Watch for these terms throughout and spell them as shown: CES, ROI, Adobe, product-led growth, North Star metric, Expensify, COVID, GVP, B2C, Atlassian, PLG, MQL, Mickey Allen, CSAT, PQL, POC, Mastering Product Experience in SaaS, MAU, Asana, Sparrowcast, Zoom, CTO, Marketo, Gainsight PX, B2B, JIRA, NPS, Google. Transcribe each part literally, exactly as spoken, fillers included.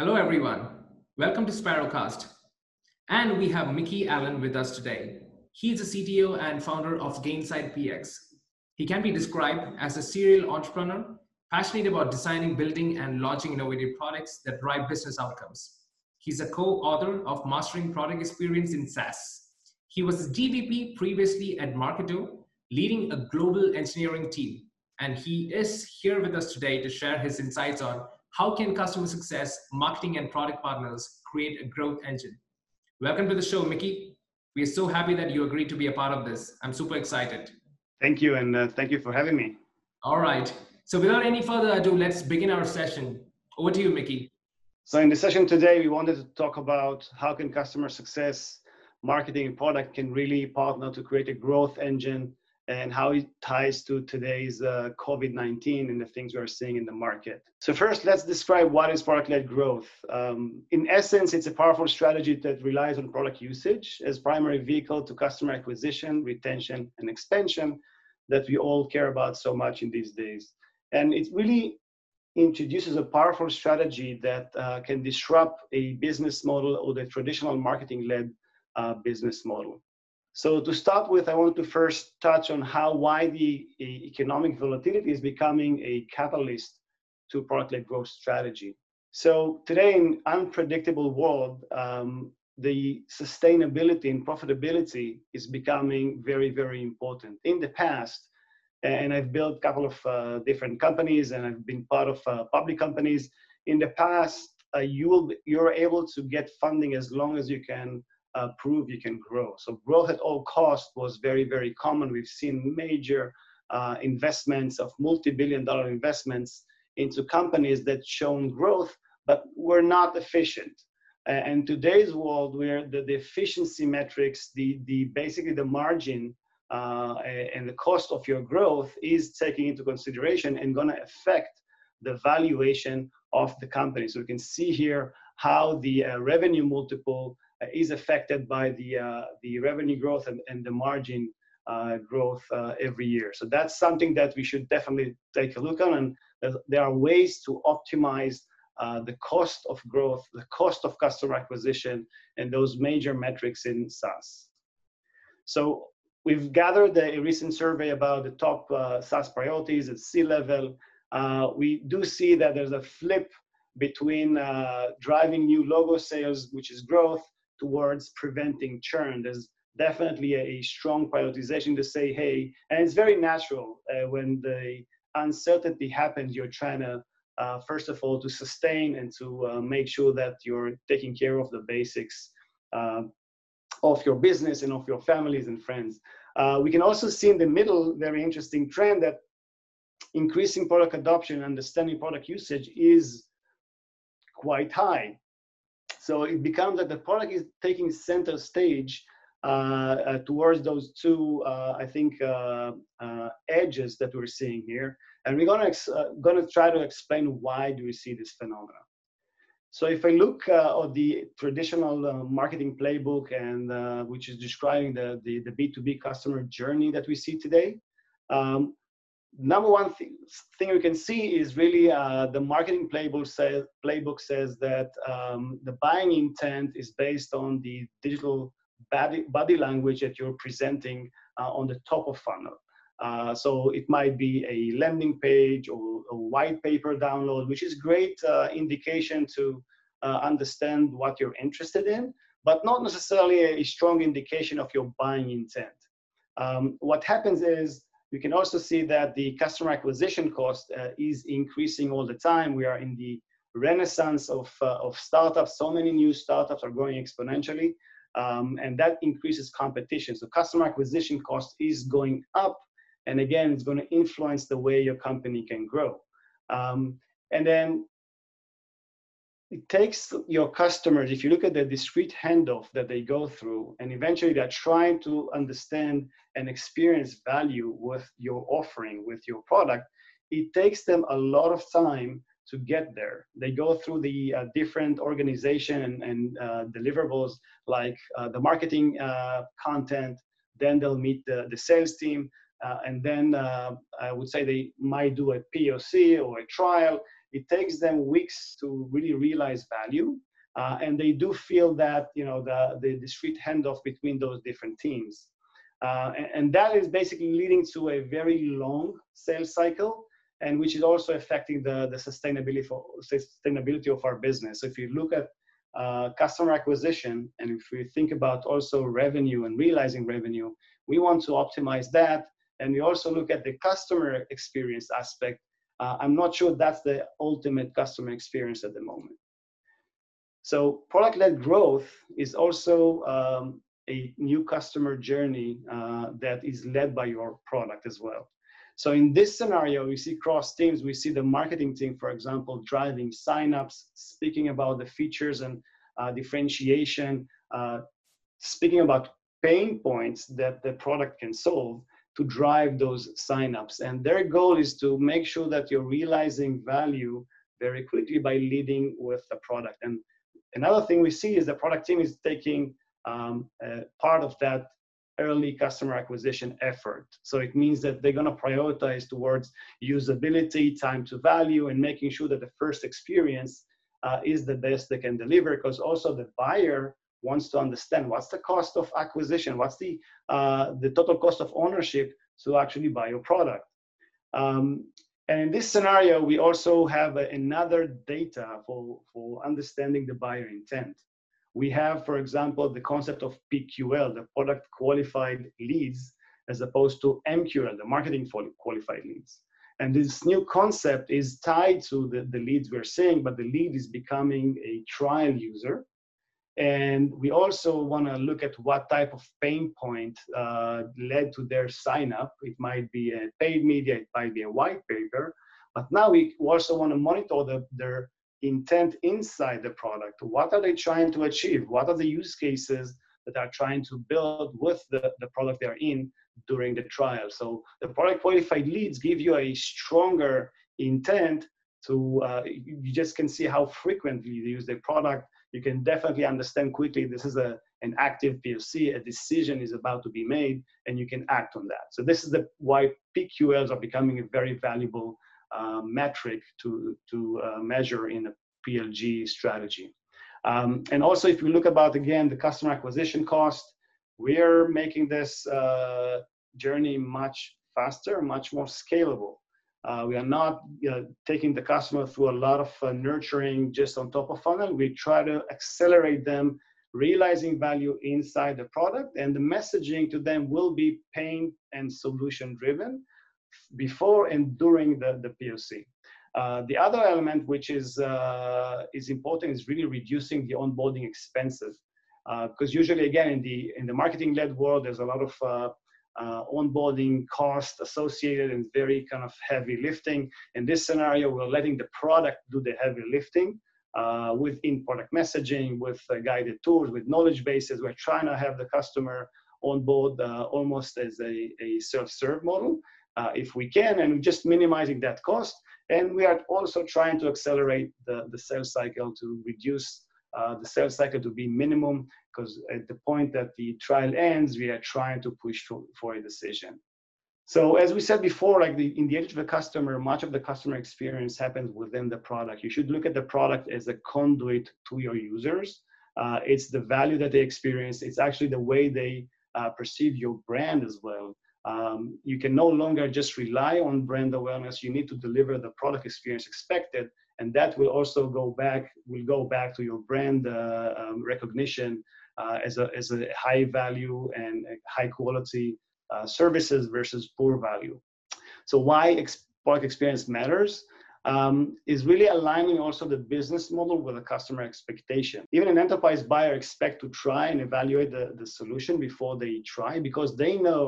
Hello everyone, welcome to Sparrowcast. And we have Mickey Allen with us today. He is the C T O and founder of Gainsight P X. He can be described as a serial entrepreneur, passionate about designing, building, and launching innovative products that drive business outcomes. He's a co-author of Mastering Product Experience in SaaS. He was G V P previously at Marketo, leading a global engineering team. And he is here with us today to share his insights on how can customer success, marketing, and product partners create a growth engine? Welcome to the show, Mickey. We are so happy that you agreed to be a part of this. I'm super excited. Thank you, and uh, thank you for having me. All right. So without any further ado, let's begin our session. Over to you, Mickey. So in the session today, we wanted to talk about how can customer success, marketing, and product can really partner to create a growth engine and how it ties to today's uh, COVID nineteen and the things we're seeing in the market. So first, let's describe what is product-led growth. Um, in essence, it's a powerful strategy that relies on product usage as primary vehicle to customer acquisition, retention, and expansion that we all care about so much in these days. And it really introduces a powerful strategy that uh, can disrupt a business model or the traditional marketing-led uh, business model. So to start with, I want to first touch on how why the economic volatility is becoming a catalyst to product-led growth strategy. So today, in an unpredictable world, um, the sustainability and profitability is becoming very, very important. In the past, and I've built a couple of uh, different companies, and I've been part of uh, public companies. In the past, uh, you will, you're able to get funding as long as you can Uh, prove you can grow. So growth at all costs was very, very common. We've seen major uh, investments of multi-billion dollar investments into companies that shown growth, but were not efficient. Uh, and today's world where the, the efficiency metrics, the, the basically the margin uh, and the cost of your growth is taken into consideration and gonna affect the valuation of the company. So we can see here how the uh, revenue multiple is affected by the uh, the revenue growth and, and the margin uh, growth uh, every year. So that's something that we should definitely take a look on. And there are ways to optimize uh, the cost of growth, the cost of customer acquisition, and those major metrics in SaaS. So we've gathered a recent survey about the top uh, SaaS priorities at C level. Uh, we do see that there's a flip between uh, driving new logo sales, which is growth, towards preventing churn. There's definitely a, a strong prioritization to say, hey, and it's very natural uh, when the uncertainty happens, you're trying to, uh, first of all, to sustain and to uh, make sure that you're taking care of the basics uh, of your business and of your families and friends. Uh, we can also see in the middle, very interesting trend that increasing product adoption, understanding product usage is quite high. So it becomes that the product is taking center stage uh, uh, towards those two, uh, I think, uh, uh, edges that we're seeing here. And we're gonna, ex uh, gonna try to explain why do we see this phenomena. So if I look uh, at the traditional uh, marketing playbook, and uh, which is describing the, the, the B two B customer journey that we see today, um, number one th thing we can see is really uh, the marketing playbook says, playbook says that um, the buying intent is based on the digital body, body language that you're presenting uh, on the top of funnel. Uh, so it might be a landing page or a white paper download, which is great uh, indication to uh, understand what you're interested in, but not necessarily a strong indication of your buying intent. Um, what happens is, you can also see that the customer acquisition cost uh, is increasing all the time. We are in the renaissance of, uh, of startups. So many new startups are growing exponentially, um, and that increases competition. So customer acquisition cost is going up, and again, it's going to influence the way your company can grow. Um, and then it takes your customers, if you look at the discrete handoff that they go through, and eventually they're trying to understand and experience value with your offering, with your product, it takes them a lot of time to get there. They go through the uh, different organization and, and uh, deliverables, like uh, the marketing uh, content, then they'll meet the, the sales team, uh, and then uh, I would say they might do a P O C or a trial, it takes them weeks to really realize value. Uh, and they do feel that, you know, the, the discrete handoff between those different teams. Uh, and, and that is basically leading to a very long sales cycle, and which is also affecting the, the sustainability, for, sustainability of our business. So if you look at uh, customer acquisition, and if we think about also revenue and realizing revenue, we want to optimize that. And we also look at the customer experience aspect. Uh, I'm not sure that's the ultimate customer experience at the moment. So product-led growth is also um, a new customer journey uh, that is led by your product as well. So in this scenario, we see cross teams. We see the marketing team, for example, driving signups, speaking about the features and uh, differentiation, uh, speaking about pain points that the product can solve to drive those signups. And their goal is to make sure that you're realizing value very quickly by leading with the product. And another thing we see is the product team is taking um, uh, part of that early customer acquisition effort. So it means that they're gonna prioritize towards usability, time to value, and making sure that the first experience uh, is the best they can deliver, because also the buyer wants to understand what's the cost of acquisition, what's the, uh, the total cost of ownership to actually buy your product. Um, and in this scenario, we also have a, another data for, for understanding the buyer intent. We have, for example, the concept of P Q L, the product qualified leads, as opposed to M Q L, the marketing qualified leads. And this new concept is tied to the, the leads we're seeing, but the lead is becoming a trial user. And we also want to look at what type of pain point uh, led to their sign up. It might be a paid media, it might be a white paper, but now we also want to monitor the, their intent inside the product. What are they trying to achieve? What are the use cases that are trying to build with the, the product they're in during the trial? So the product qualified leads give you a stronger intent to, uh, you just can see how frequently they use the product. You can definitely understand quickly this is a, an active P O C, a decision is about to be made, and you can act on that. So this is the, why P Q Ls are becoming a very valuable uh, metric to, to uh, measure in a P L G strategy. Um, and also, if we look about, again, the customer acquisition cost, we're making this uh, journey much faster, much more scalable. Uh, we are not you know, taking the customer through a lot of uh, nurturing just on top of funnel. We try to accelerate them, realizing value inside the product, and the messaging to them will be pain and solution driven before and during the, the P O C. Uh, the other element which is, uh, is important is really reducing the onboarding expenses. Uh, because usually, again, in the, in the marketing-led world, there's a lot of uh, Uh, onboarding cost associated and very kind of heavy lifting. In this scenario, we're letting the product do the heavy lifting uh, with in-product messaging, with uh, guided tours, with knowledge bases. We're trying to have the customer on board uh, almost as a, a self-serve model uh, if we can, and just minimizing that cost. And we are also trying to accelerate the, the sales cycle to reduce Uh, the sales cycle to be minimum, because at the point that the trial ends, we are trying to push for, for a decision. So as we said before, like the, in the edge of the customer, much of the customer experience happens within the product. You should look at the product as a conduit to your users. Uh, it's the value that they experience. It's actually the way they uh, perceive your brand as well. Um, you can no longer just rely on brand awareness. You need to deliver the product experience expected. And that will also go back, will go back to your brand uh, um, recognition uh, as, a, as a high value and high quality uh, services versus poor value. So why ex- product experience matters um, is really aligning also the business model with the customer expectation. Even an enterprise buyer expects to try and evaluate the, the solution before they try, because they know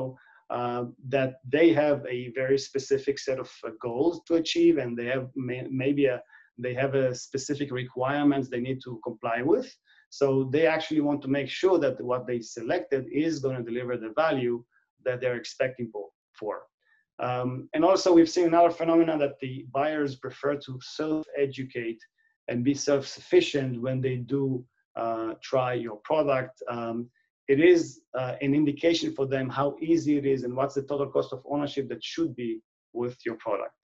Uh, that they have a very specific set of uh, goals to achieve, and they have may, maybe a, they have a specific requirements they need to comply with. So they actually want to make sure that what they selected is going to deliver the value that they're expecting for. Um, and also we've seen another phenomenon that the buyers prefer to self-educate and be self-sufficient when they do uh, try your product. Um, It is uh, an indication for them how easy it is and what's the total cost of ownership that should be with your product.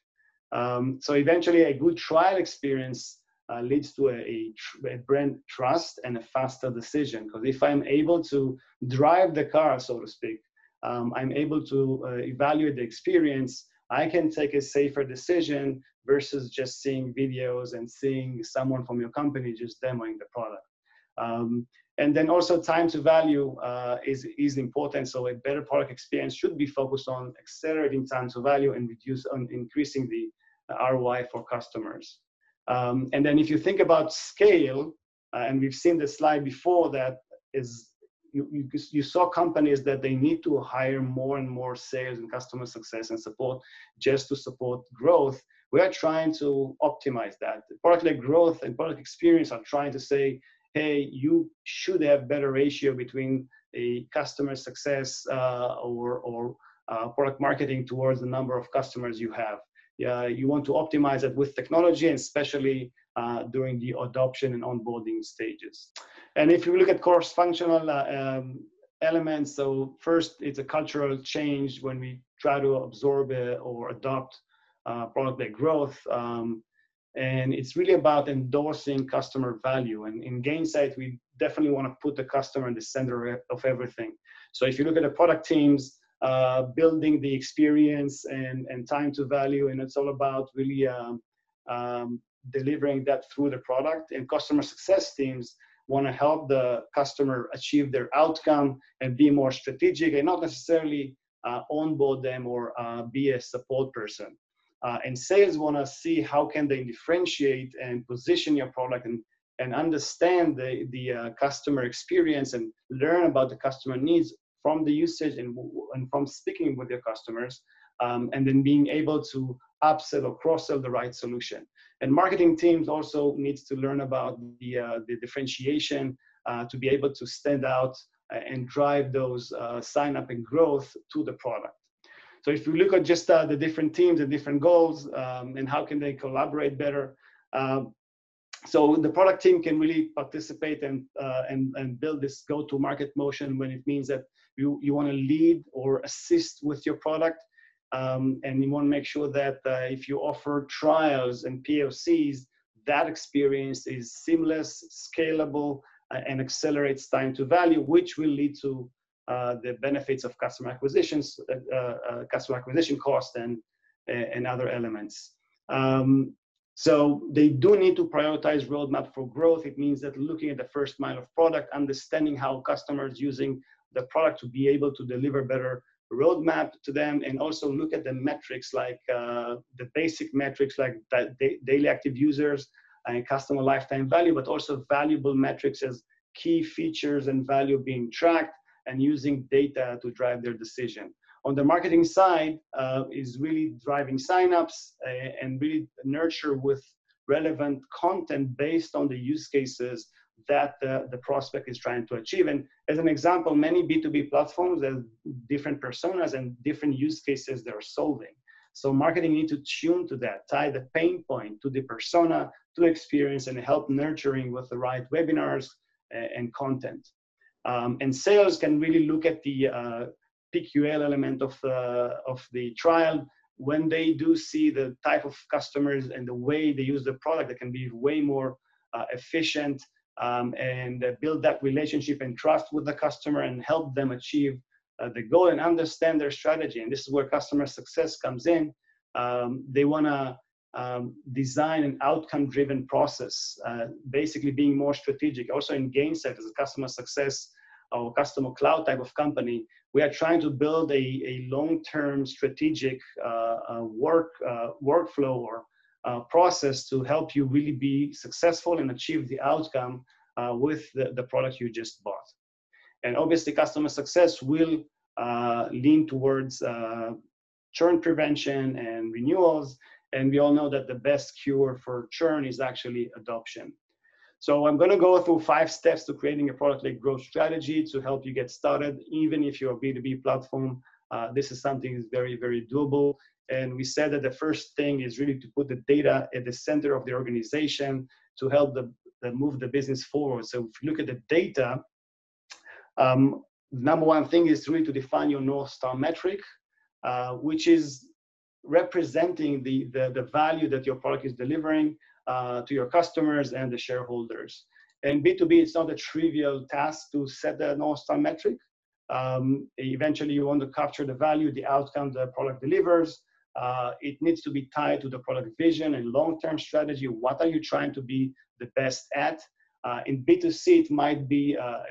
Um, so eventually a good trial experience uh, leads to a, a, tr a brand trust and a faster decision. Because if I'm able to drive the car, so to speak, um, I'm able to uh, evaluate the experience, I can take a safer decision versus just seeing videos and seeing someone from your company just demoing the product. Um, and then also time to value uh, is, is important. So a better product experience should be focused on accelerating time to value and reduce on increasing the R O I for customers. Um, and then if you think about scale, uh, and we've seen the slide before that is, You, you, you saw companies that they need to hire more and more sales and customer success and support just to support growth. We are trying to optimize that. Product-led growth and product experience are trying to say, hey, you should have better ratio between a customer success uh, or, or uh, product marketing towards the number of customers you have. Uh, you want to optimize it with technology, and especially uh, during the adoption and onboarding stages. And if you look at cross-functional uh, um, elements, so first, it's a cultural change when we try to absorb uh, or adopt uh, product-led growth. Um, and it's really about endorsing customer value. And in Gainsight, we definitely want to put the customer in the center of everything. So if you look at the product teams, uh, building the experience and, and time to value, and it's all about really um, um, delivering that through the product. And customer success teams want to help the customer achieve their outcome and be more strategic and not necessarily uh, onboard them or uh, be a support person. Uh, and sales want to see how can they differentiate and position your product and, and understand the, the uh, customer experience and learn about the customer needs from the usage and, and from speaking with your customers, um, and then being able to upsell or cross-sell the right solution. And marketing teams also needs to learn about the, uh, the differentiation uh, to be able to stand out and drive those uh, sign-up and growth to the product. So if we look at just uh, the different teams and different goals um, and how can they collaborate better. Uh, so the product team can really participate and, uh, and, and build this go-to-market motion when it means that you, you want to lead or assist with your product. Um, and you want to make sure that uh, if you offer trials and P O Cs, that experience is seamless, scalable, uh, and accelerates time to value, which will lead to uh, the benefits of customer acquisitions, uh, uh, customer acquisition cost, and and other elements. Um, so they do need to prioritize roadmap for growth. It means that looking at the first mile of product, understanding how customers using the product to be able to deliver better roadmap to them, and also look at the metrics like uh, the basic metrics like daily active users and customer lifetime value, but also valuable metrics as key features and value being tracked and using data to drive their decision. On the marketing side uh, is really driving signups and really nurture with relevant content based on the use cases that uh, the prospect is trying to achieve. And as an example, many B two B platforms have different personas and different use cases they're solving. So marketing needs to tune to that, tie the pain point to the persona, to experience, and help nurturing with the right webinars and content. Um, and sales can really look at the uh, P Q L element of, uh, of the trial. When they do see the type of customers and the way they use the product, they can be way more uh, efficient Um, and uh, build that relationship and trust with the customer and help them achieve uh, the goal and understand their strategy. And this is where customer success comes in. Um, they want to um, design an outcome-driven process, uh, basically being more strategic. Also in Gainsight, as a customer success or customer cloud type of company, we are trying to build a, a long-term strategic uh, uh, work uh, workflow or Uh, process to help you really be successful and achieve the outcome uh, with the, the product you just bought. And obviously customer success will uh, lean towards uh, churn prevention and renewals, and we all know that the best cure for churn is actually adoption. So I'm going to go through five steps to creating a product-led growth strategy to help you get started. Even if you're a B two B platform, uh, this is something that's very, very doable. And we said that the first thing is really to put the data at the center of the organization to help the, the move the business forward. So if you look at the data, um, number one thing is really to define your North Star metric, uh, which is representing the, the, the value that your product is delivering uh, to your customers and the shareholders. In B two B, it's not a trivial task to set the North Star metric. Um, eventually, you want to capture the value, the outcome the product delivers. Uh, it needs to be tied to the product vision and long-term strategy. What are you trying to be the best at? Uh, in B two C, it might be uh,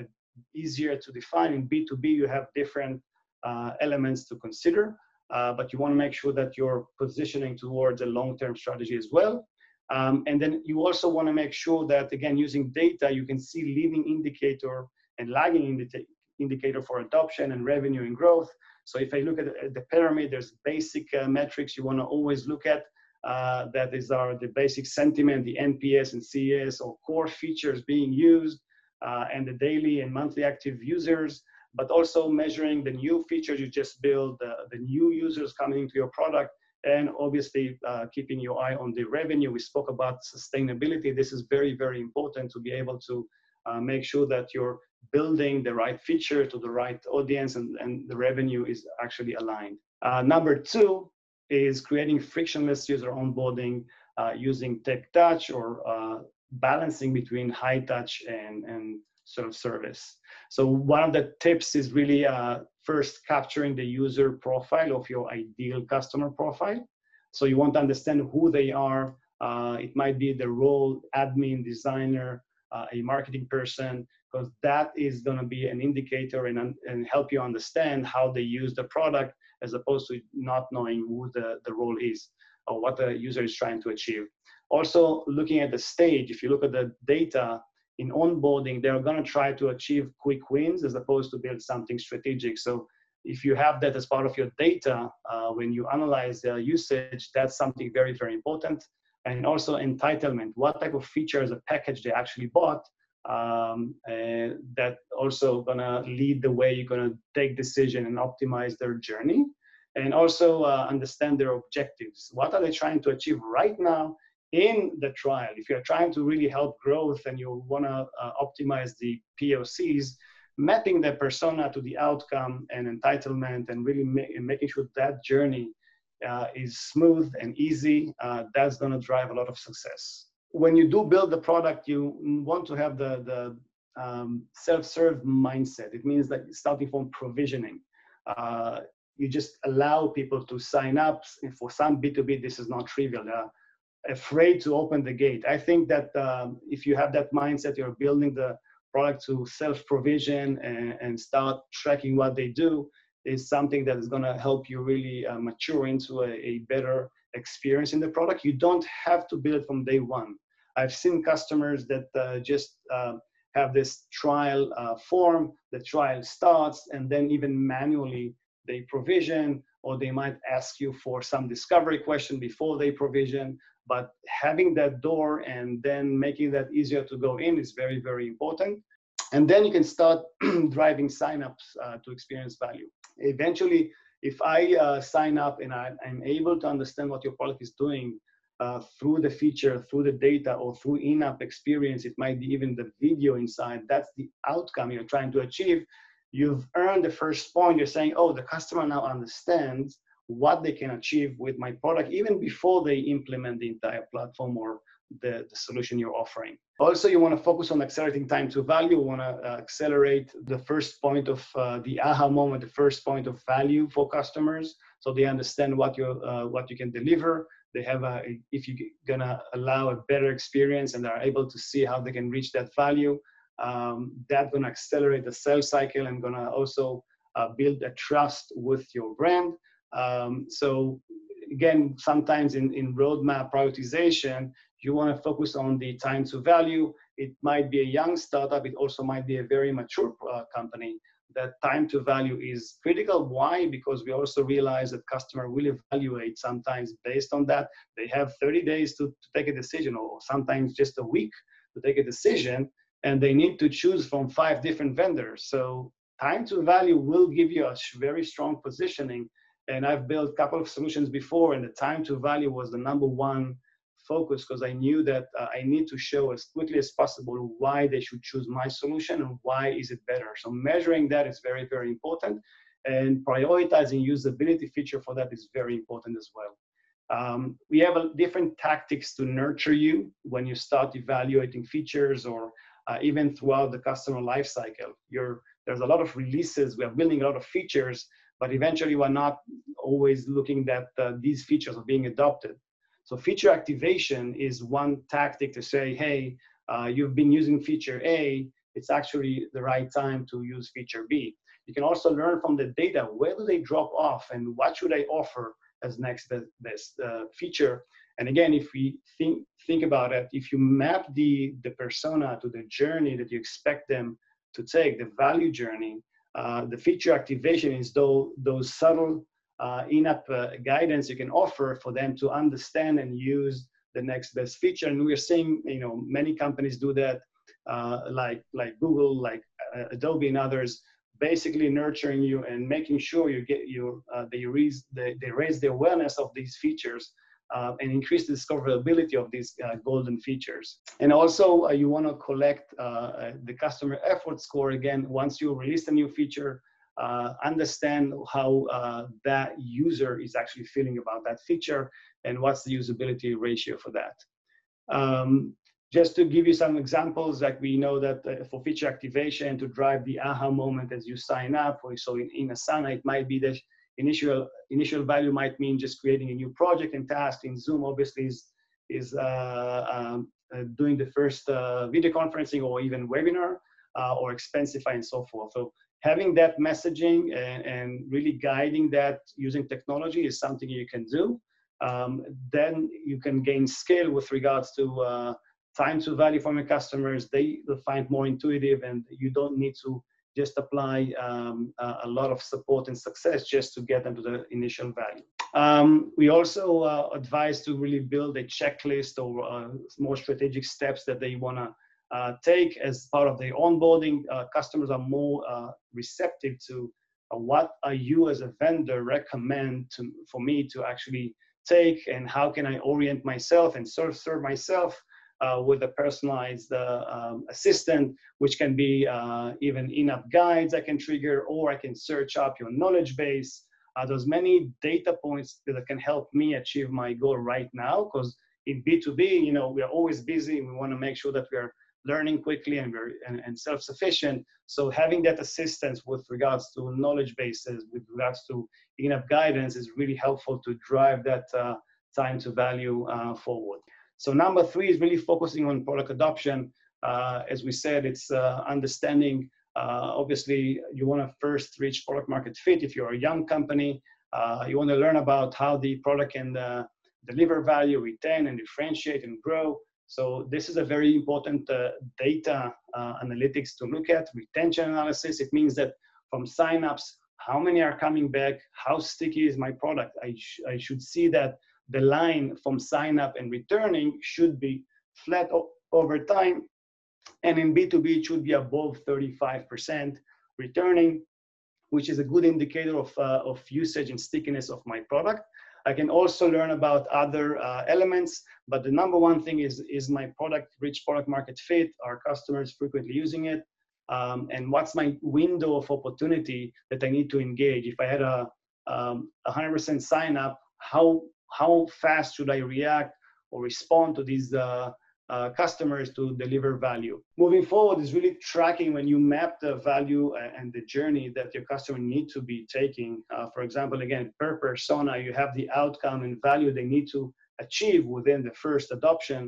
easier to define. In B two B, you have different uh, elements to consider, uh, but you want to make sure that you're positioning towards a long-term strategy as well. Um, and then you also want to make sure that, again, using data, you can see leading indicator and lagging indicator. indicator for adoption and revenue and growth. So if I look at the pyramid, there's basic uh, metrics you want to always look at. Uh, that is our, the basic sentiment, the N P S and C E S, or core features being used, uh, and the daily and monthly active users, but also measuring the new features you just built, uh, the new users coming into your product, and obviously uh, keeping your eye on the revenue. We spoke about sustainability. This is very, very important to be able to uh, make sure that you're building the right feature to the right audience, and, and the revenue is actually aligned. Uh, number two is creating frictionless user onboarding uh, using tech touch, or uh, balancing between high touch and, and sort of service. So one of the tips is really uh, first capturing the user profile of your ideal customer profile. So you want to understand who they are. Uh, it might be the role, admin, designer, uh, a marketing person, because that is going to be an indicator and, and help you understand how they use the product, as opposed to not knowing who the, the role is or what the user is trying to achieve. Also, looking at the stage, if you look at the data in onboarding, they're going to try to achieve quick wins as opposed to build something strategic. So if you have that as part of your data, uh, when you analyze the usage, that's something very, very important. And also entitlement, what type of feature is a package they actually bought, Um, and that also gonna lead the way you're gonna take decision and optimize their journey. And also uh, understand their objectives. What are they trying to achieve right now in the trial? If you're trying to really help growth and you wanna uh, optimize the P O Cs, mapping the persona to the outcome and entitlement, and really ma and making sure that journey uh, is smooth and easy, uh, that's gonna drive a lot of success. When you do build the product, you want to have the, the um, self-serve mindset. It means that starting from provisioning, uh, you just allow people to sign up. And for some B two B, this is not trivial. They're afraid to open the gate. I think that um, if you have that mindset, you're building the product to self-provision and, and start tracking what they do, is something that is going to help you really uh, mature into a, a better experience in the product. You don't have to build from day one. I've seen customers that uh, just uh, have this trial uh, form, the trial starts, and then even manually they provision, or they might ask you for some discovery question before they provision. But having that door and then making that easier to go in is very, very important. And then you can start driving signups uh, to experience value. Eventually, if I uh, sign up and I, I'm able to understand what your product is doing uh, through the feature, through the data, or through in-app experience, it might be even the video inside, that's the outcome you're trying to achieve. You've earned the first point. You're saying, oh, the customer now understands what they can achieve with my product, even before they implement the entire platform or the, the solution you're offering. Also, you want to focus on accelerating time to value. You want to uh, accelerate the first point of uh, the aha moment, the first point of value for customers, so they understand what you uh, what you can deliver. They have a, if you're gonna allow a better experience, and are able to see how they can reach that value. Um, that's gonna accelerate the sales cycle, and gonna also uh, build a trust with your brand. Um, so again, sometimes in in roadmap prioritization, you want to focus on the time to value. It might be a young startup. It also might be a very mature uh, company. That time to value is critical. Why? Because we also realize that customer will evaluate sometimes based on that. They have thirty days to, to take a decision, or sometimes just a week to take a decision, and they need to choose from five different vendors. So time to value will give you a very strong positioning. And I've built a couple of solutions before, and the time to value was the number one focus, because I knew that uh, I need to show as quickly as possible why they should choose my solution and why is it better. So measuring that is very, very important. and prioritizing usability feature for that is very important as well. Um, we have a different tactics to nurture you when you start evaluating features or uh, even throughout the customer lifecycle. You're, there's a lot of releases, we are building a lot of features, but eventually we're not always looking that uh, these features are being adopted. So feature activation is one tactic to say, hey, uh, you've been using feature A, it's actually the right time to use feature B. You can also learn from the data, where do they drop off and what should I offer as next best uh, feature. And again, if we think, think about it, if you map the, the persona to the journey that you expect them to take, the value journey, uh, the feature activation is though, those subtle uh, in-app uh, guidance you can offer for them to understand and use the next best feature. And we're seeing, you know, many companies do that, uh, like, like Google, like uh, Adobe and others, basically nurturing you and making sure you get your uh, they raise they, they raise the awareness of these features uh, and increase the discoverability of these uh, golden features. And also uh, you want to collect uh, the customer effort score. Again, once you release a new feature, uh, understand how uh, that user is actually feeling about that feature and what's the usability ratio for that. Um, Just to give you some examples, like we know that uh, for feature activation to drive the aha moment as you sign up, or so in, in Asana, it might be the initial initial value might mean just creating a new project and task. In Zoom, obviously, is, is uh, um, uh, doing the first uh, video conferencing or even webinar uh, or Expensify and so forth. So having that messaging and, and really guiding that using technology is something you can do. Um, then you can gain scale with regards to uh, time to value from your customers. They will find more intuitive and you don't need to just apply um, a lot of support and success just to get them to the initial value. Um, we also uh, advise to really build a checklist or uh, more strategic steps that they want to uh, take as part of their onboarding. Uh, customers are more uh, receptive to uh, what are you as a vendor recommend to, for me to actually take, and how can I orient myself and serve, serve myself Uh, with a personalized uh, um, assistant, which can be uh, even in-app guides I can trigger, or I can search up your knowledge base. Uh, there's many data points that can help me achieve my goal right now, because in B two B, you know, we are always busy and we want to make sure that we're learning quickly and, we're, and, and self-sufficient. So having that assistance with regards to knowledge bases, with regards to in-app guidance is really helpful to drive that uh, time to value uh, forward. So number three is really focusing on product adoption. Uh, as we said, it's uh, understanding, uh, obviously, you want to first reach product market fit. If you're a young company, uh, you want to learn about how the product can uh, deliver value, retain, and differentiate and grow. So this is a very important uh, data uh, analytics to look at. Retention analysis, it means that from signups, how many are coming back? How sticky is my product? I, sh I should see that the line from sign up and returning should be flat over time. And in B two B, it should be above thirty-five percent returning, which is a good indicator of, uh, of usage and stickiness of my product. I can also learn about other uh, elements, but the number one thing is, is my product rich product market fit? Are customers frequently using it? Um, and what's my window of opportunity that I need to engage? If I had a um, one hundred percent sign up, how How fast should I react or respond to these uh, uh, customers to deliver value? Moving forward is really tracking when you map the value and the journey that your customer need to be taking. Uh, for example, again, per persona, you have the outcome and value they need to achieve within the first adoption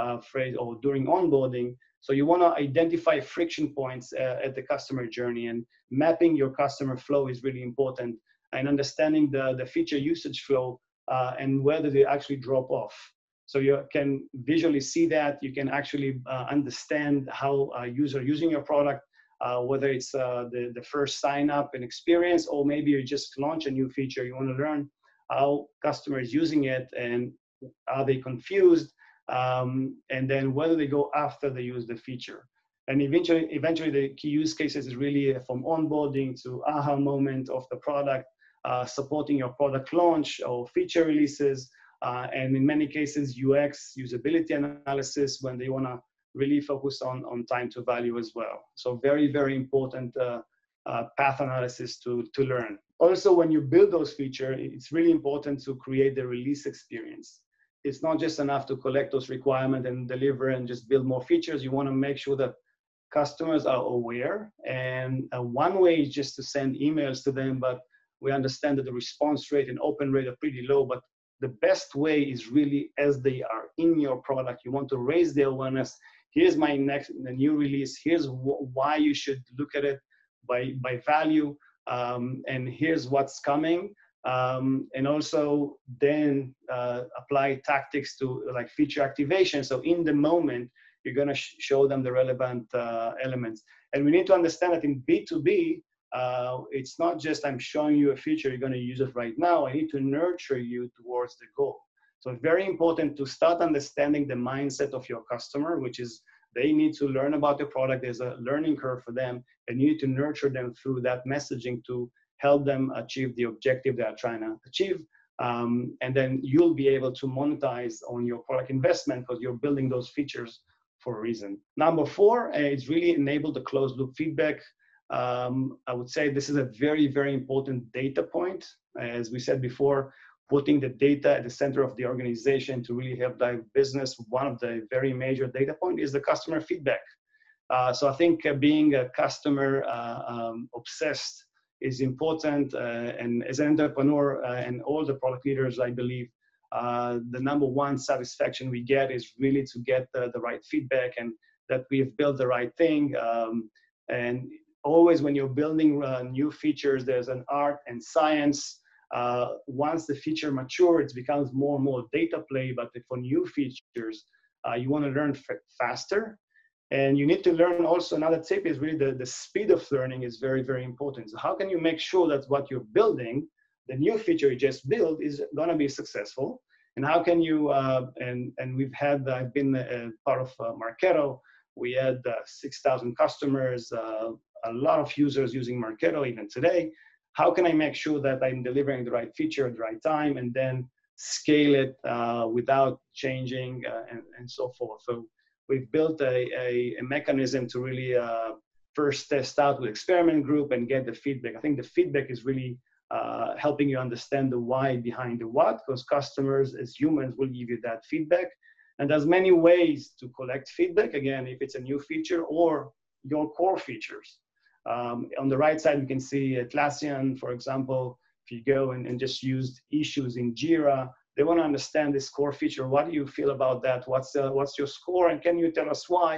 uh, phase or during onboarding. So you want to identify friction points uh, at the customer journey, and mapping your customer flow is really important, and understanding the, the feature usage flow Uh, and where do they actually drop off. So you can visually see that, you can actually uh, understand how a user using your product, uh, whether it's uh, the, the first sign up and experience, or maybe you just launch a new feature, you want to learn how customers using it and are they confused, um, and then whether they go after they use the feature. And eventually, eventually the key use cases is really from onboarding to aha moment of the product, Uh, supporting your product launch or feature releases, uh, and in many cases U X usability analysis when they want to really focus on on time to value as well. So very, very important uh, uh, path analysis to, to learn. Also, when you build those features, it's really important to create the release experience. It's not just enough to collect those requirements and deliver and just build more features. You want to make sure that customers are aware. And uh, one way is just to send emails to them, but we understand that the response rate and open rate are pretty low, but the best way is really as they are in your product. You want to raise the awareness. Here's my next the new release. Here's wh- why you should look at it by, by value. Um, and here's what's coming. Um, and also then uh, apply tactics to like feature activation. So in the moment, you're going to sh- show them the relevant uh, elements. And we need to understand that in B two B, Uh, it's not just I'm showing you a feature, you're going to use it right now. I need to nurture you towards the goal. So very important to start understanding the mindset of your customer, which is they need to learn about the product. There's a learning curve for them, and you need to nurture them through that messaging to help them achieve the objective they are trying to achieve. Um, and then you'll be able to monetize on your product investment because you're building those features for a reason. Number four, uh, it's really enable the closed loop feedback. Um, I would say this is a very, very important data point. As we said before, putting the data at the center of the organization to really help drive business, one of the very major data points is the customer feedback. Uh, so I think uh, being a customer uh, um, obsessed is important. Uh, and as an entrepreneur uh, and all the product leaders, I believe, uh, the number one satisfaction we get is really to get the, the right feedback and that we've built the right thing. Um, and Always when you're building uh, new features, there's an art and science. Uh, once the feature matures, it becomes more and more data play, but for new features, uh, you want to learn f- faster. And you need to learn also, another tip is really the, the speed of learning is very, very important. So how can you make sure that what you're building, the new feature you just built, is going to be successful? And how can you, uh, and, and we've had, I've been a part of uh, Marketo, we had uh, six thousand customers, uh, a lot of users using Marketo even today. How can I make sure that I'm delivering the right feature at the right time and then scale it uh, without changing uh, and, and so forth? So we've built a, a, a mechanism to really uh, first test out with experiment group and get the feedback. I think the feedback is really uh, helping you understand the why behind the what, because customers as humans will give you that feedback. And there's many ways to collect feedback, again, if it's a new feature or your core features. Um, on the right side, you can see Atlassian, for example, if you go and, and just use issues in JIRA, they want to understand this core feature. What do you feel about that? What's, uh, what's your score? And can you tell us why?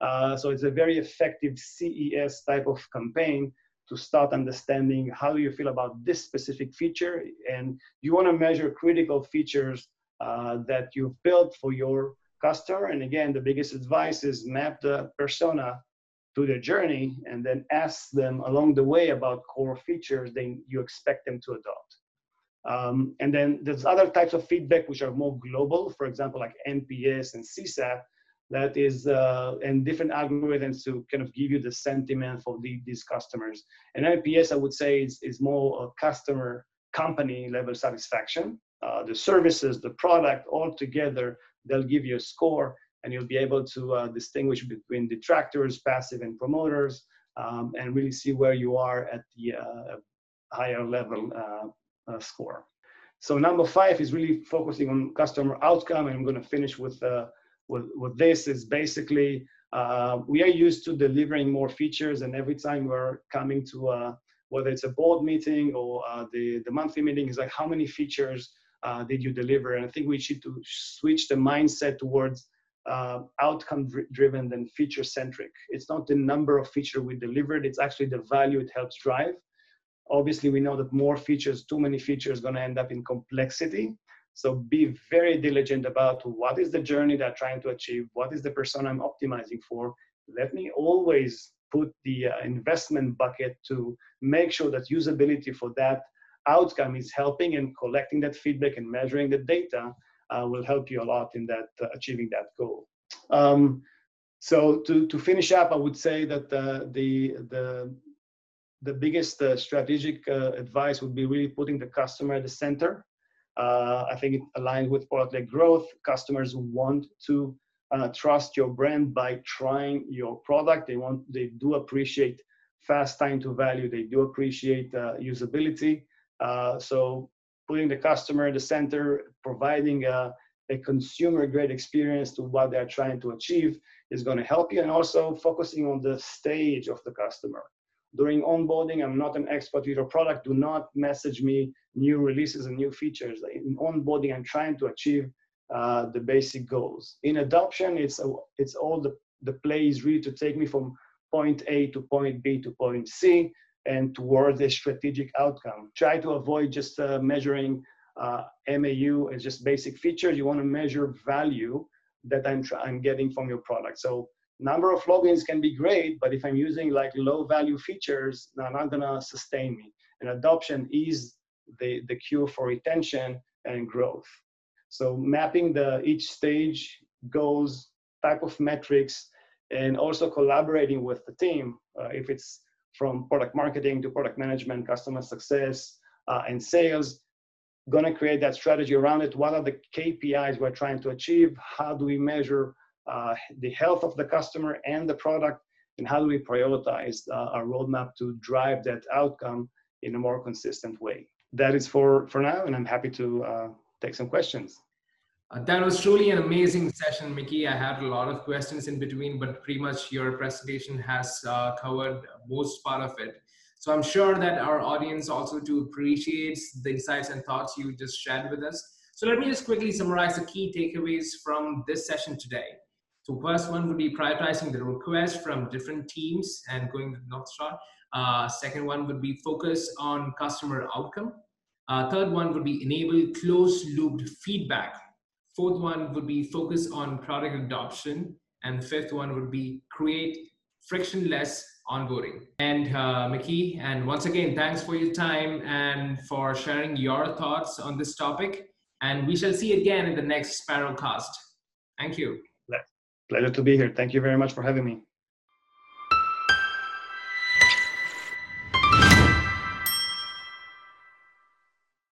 Uh, so it's a very effective C E S type of campaign to start understanding how you feel about this specific feature. And you want to measure critical features uh, that you've built for your customer. And again, the biggest advice is map the persona to their journey and then ask them along the way about core features they, you expect them to adopt. Um, and then there's other types of feedback which are more global, for example, like N P S and C SAT, that is, uh, and different algorithms to kind of give you the sentiment for the, these customers. And N P S, I would say, is, is more customer company level satisfaction. Uh, the services, the product, all together, they'll give you a score. And you'll be able to uh, distinguish between detractors, passive, and promoters, um, and really see where you are at the uh, higher level uh, uh, score. So number five is really focusing on customer outcome, and I'm going to finish with uh, with, with this. Is basically uh, we are used to delivering more features, and every time we're coming to uh, whether it's a board meeting or uh, the the monthly meeting, is like how many features uh, did you deliver? And I think we should to switch the mindset towards Uh, outcome driven than feature centric. It's not the number of feature we delivered, it's actually the value it helps drive. Obviously, we know that more features, too many features, going to end up in complexity. So be very diligent about what is the journey that I'm trying to achieve, what is the persona I'm optimizing for. Let me always put the uh, investment bucket to make sure that usability for that outcome is helping, and collecting that feedback and measuring the data Uh, will help you a lot in that uh, achieving that goal. Um, so to, to finish up, I would say that uh, the, the, the biggest uh, strategic uh, advice would be really putting the customer at the center. Uh, I think it aligns with product-led growth. Customers want to uh, trust your brand by trying your product. They want, they do appreciate fast time to value. They do appreciate uh, usability. Uh, so putting the customer in the center, providing a, a consumer-grade experience to what they're trying to achieve is going to help you. And also focusing on the stage of the customer. During onboarding, I'm not an expert with your product. Do not message me new releases and new features. In onboarding, I'm trying to achieve uh, the basic goals. In adoption, it's, a, it's all the, the plays really to take me from point A to point B to point C and towards a strategic outcome. Try to avoid just uh, measuring uh, M A U as just basic features. You want to measure value that I'm, I'm getting from your product. So number of logins can be great, but if I'm using like low value features, they're not gonna sustain me. And adoption is the, the cure for retention and growth. So mapping the each stage, goals, type of metrics, and also collaborating with the team, uh, if it's from product marketing to product management, customer success, uh, and sales, gonna create that strategy around it. What are the K P Is we're trying to achieve? How do we measure uh, the health of the customer and the product? And how do we prioritize uh, our roadmap to drive that outcome in a more consistent way? That is for, for now, and I'm happy to uh, take some questions. Uh, that was truly an amazing session, Mickey. I had a lot of questions in between, but pretty much your presentation has uh, covered most part of it. So I'm sure that our audience also too appreciates the insights and thoughts you just shared with us. So let me just quickly summarize the key takeaways from this session today. So first one would be prioritizing the request from different teams and going to the North Star. Uh, second one would be focus on customer outcome. Uh, third one would be enable closed-looped feedback. Fourth one would be focus on product adoption. And the fifth one would be create frictionless onboarding. And uh, Mickey, and once again, thanks for your time and for sharing your thoughts on this topic. And we shall see again in the next Sparrowcast. Thank you. Pleasure to be here. Thank you very much for having me.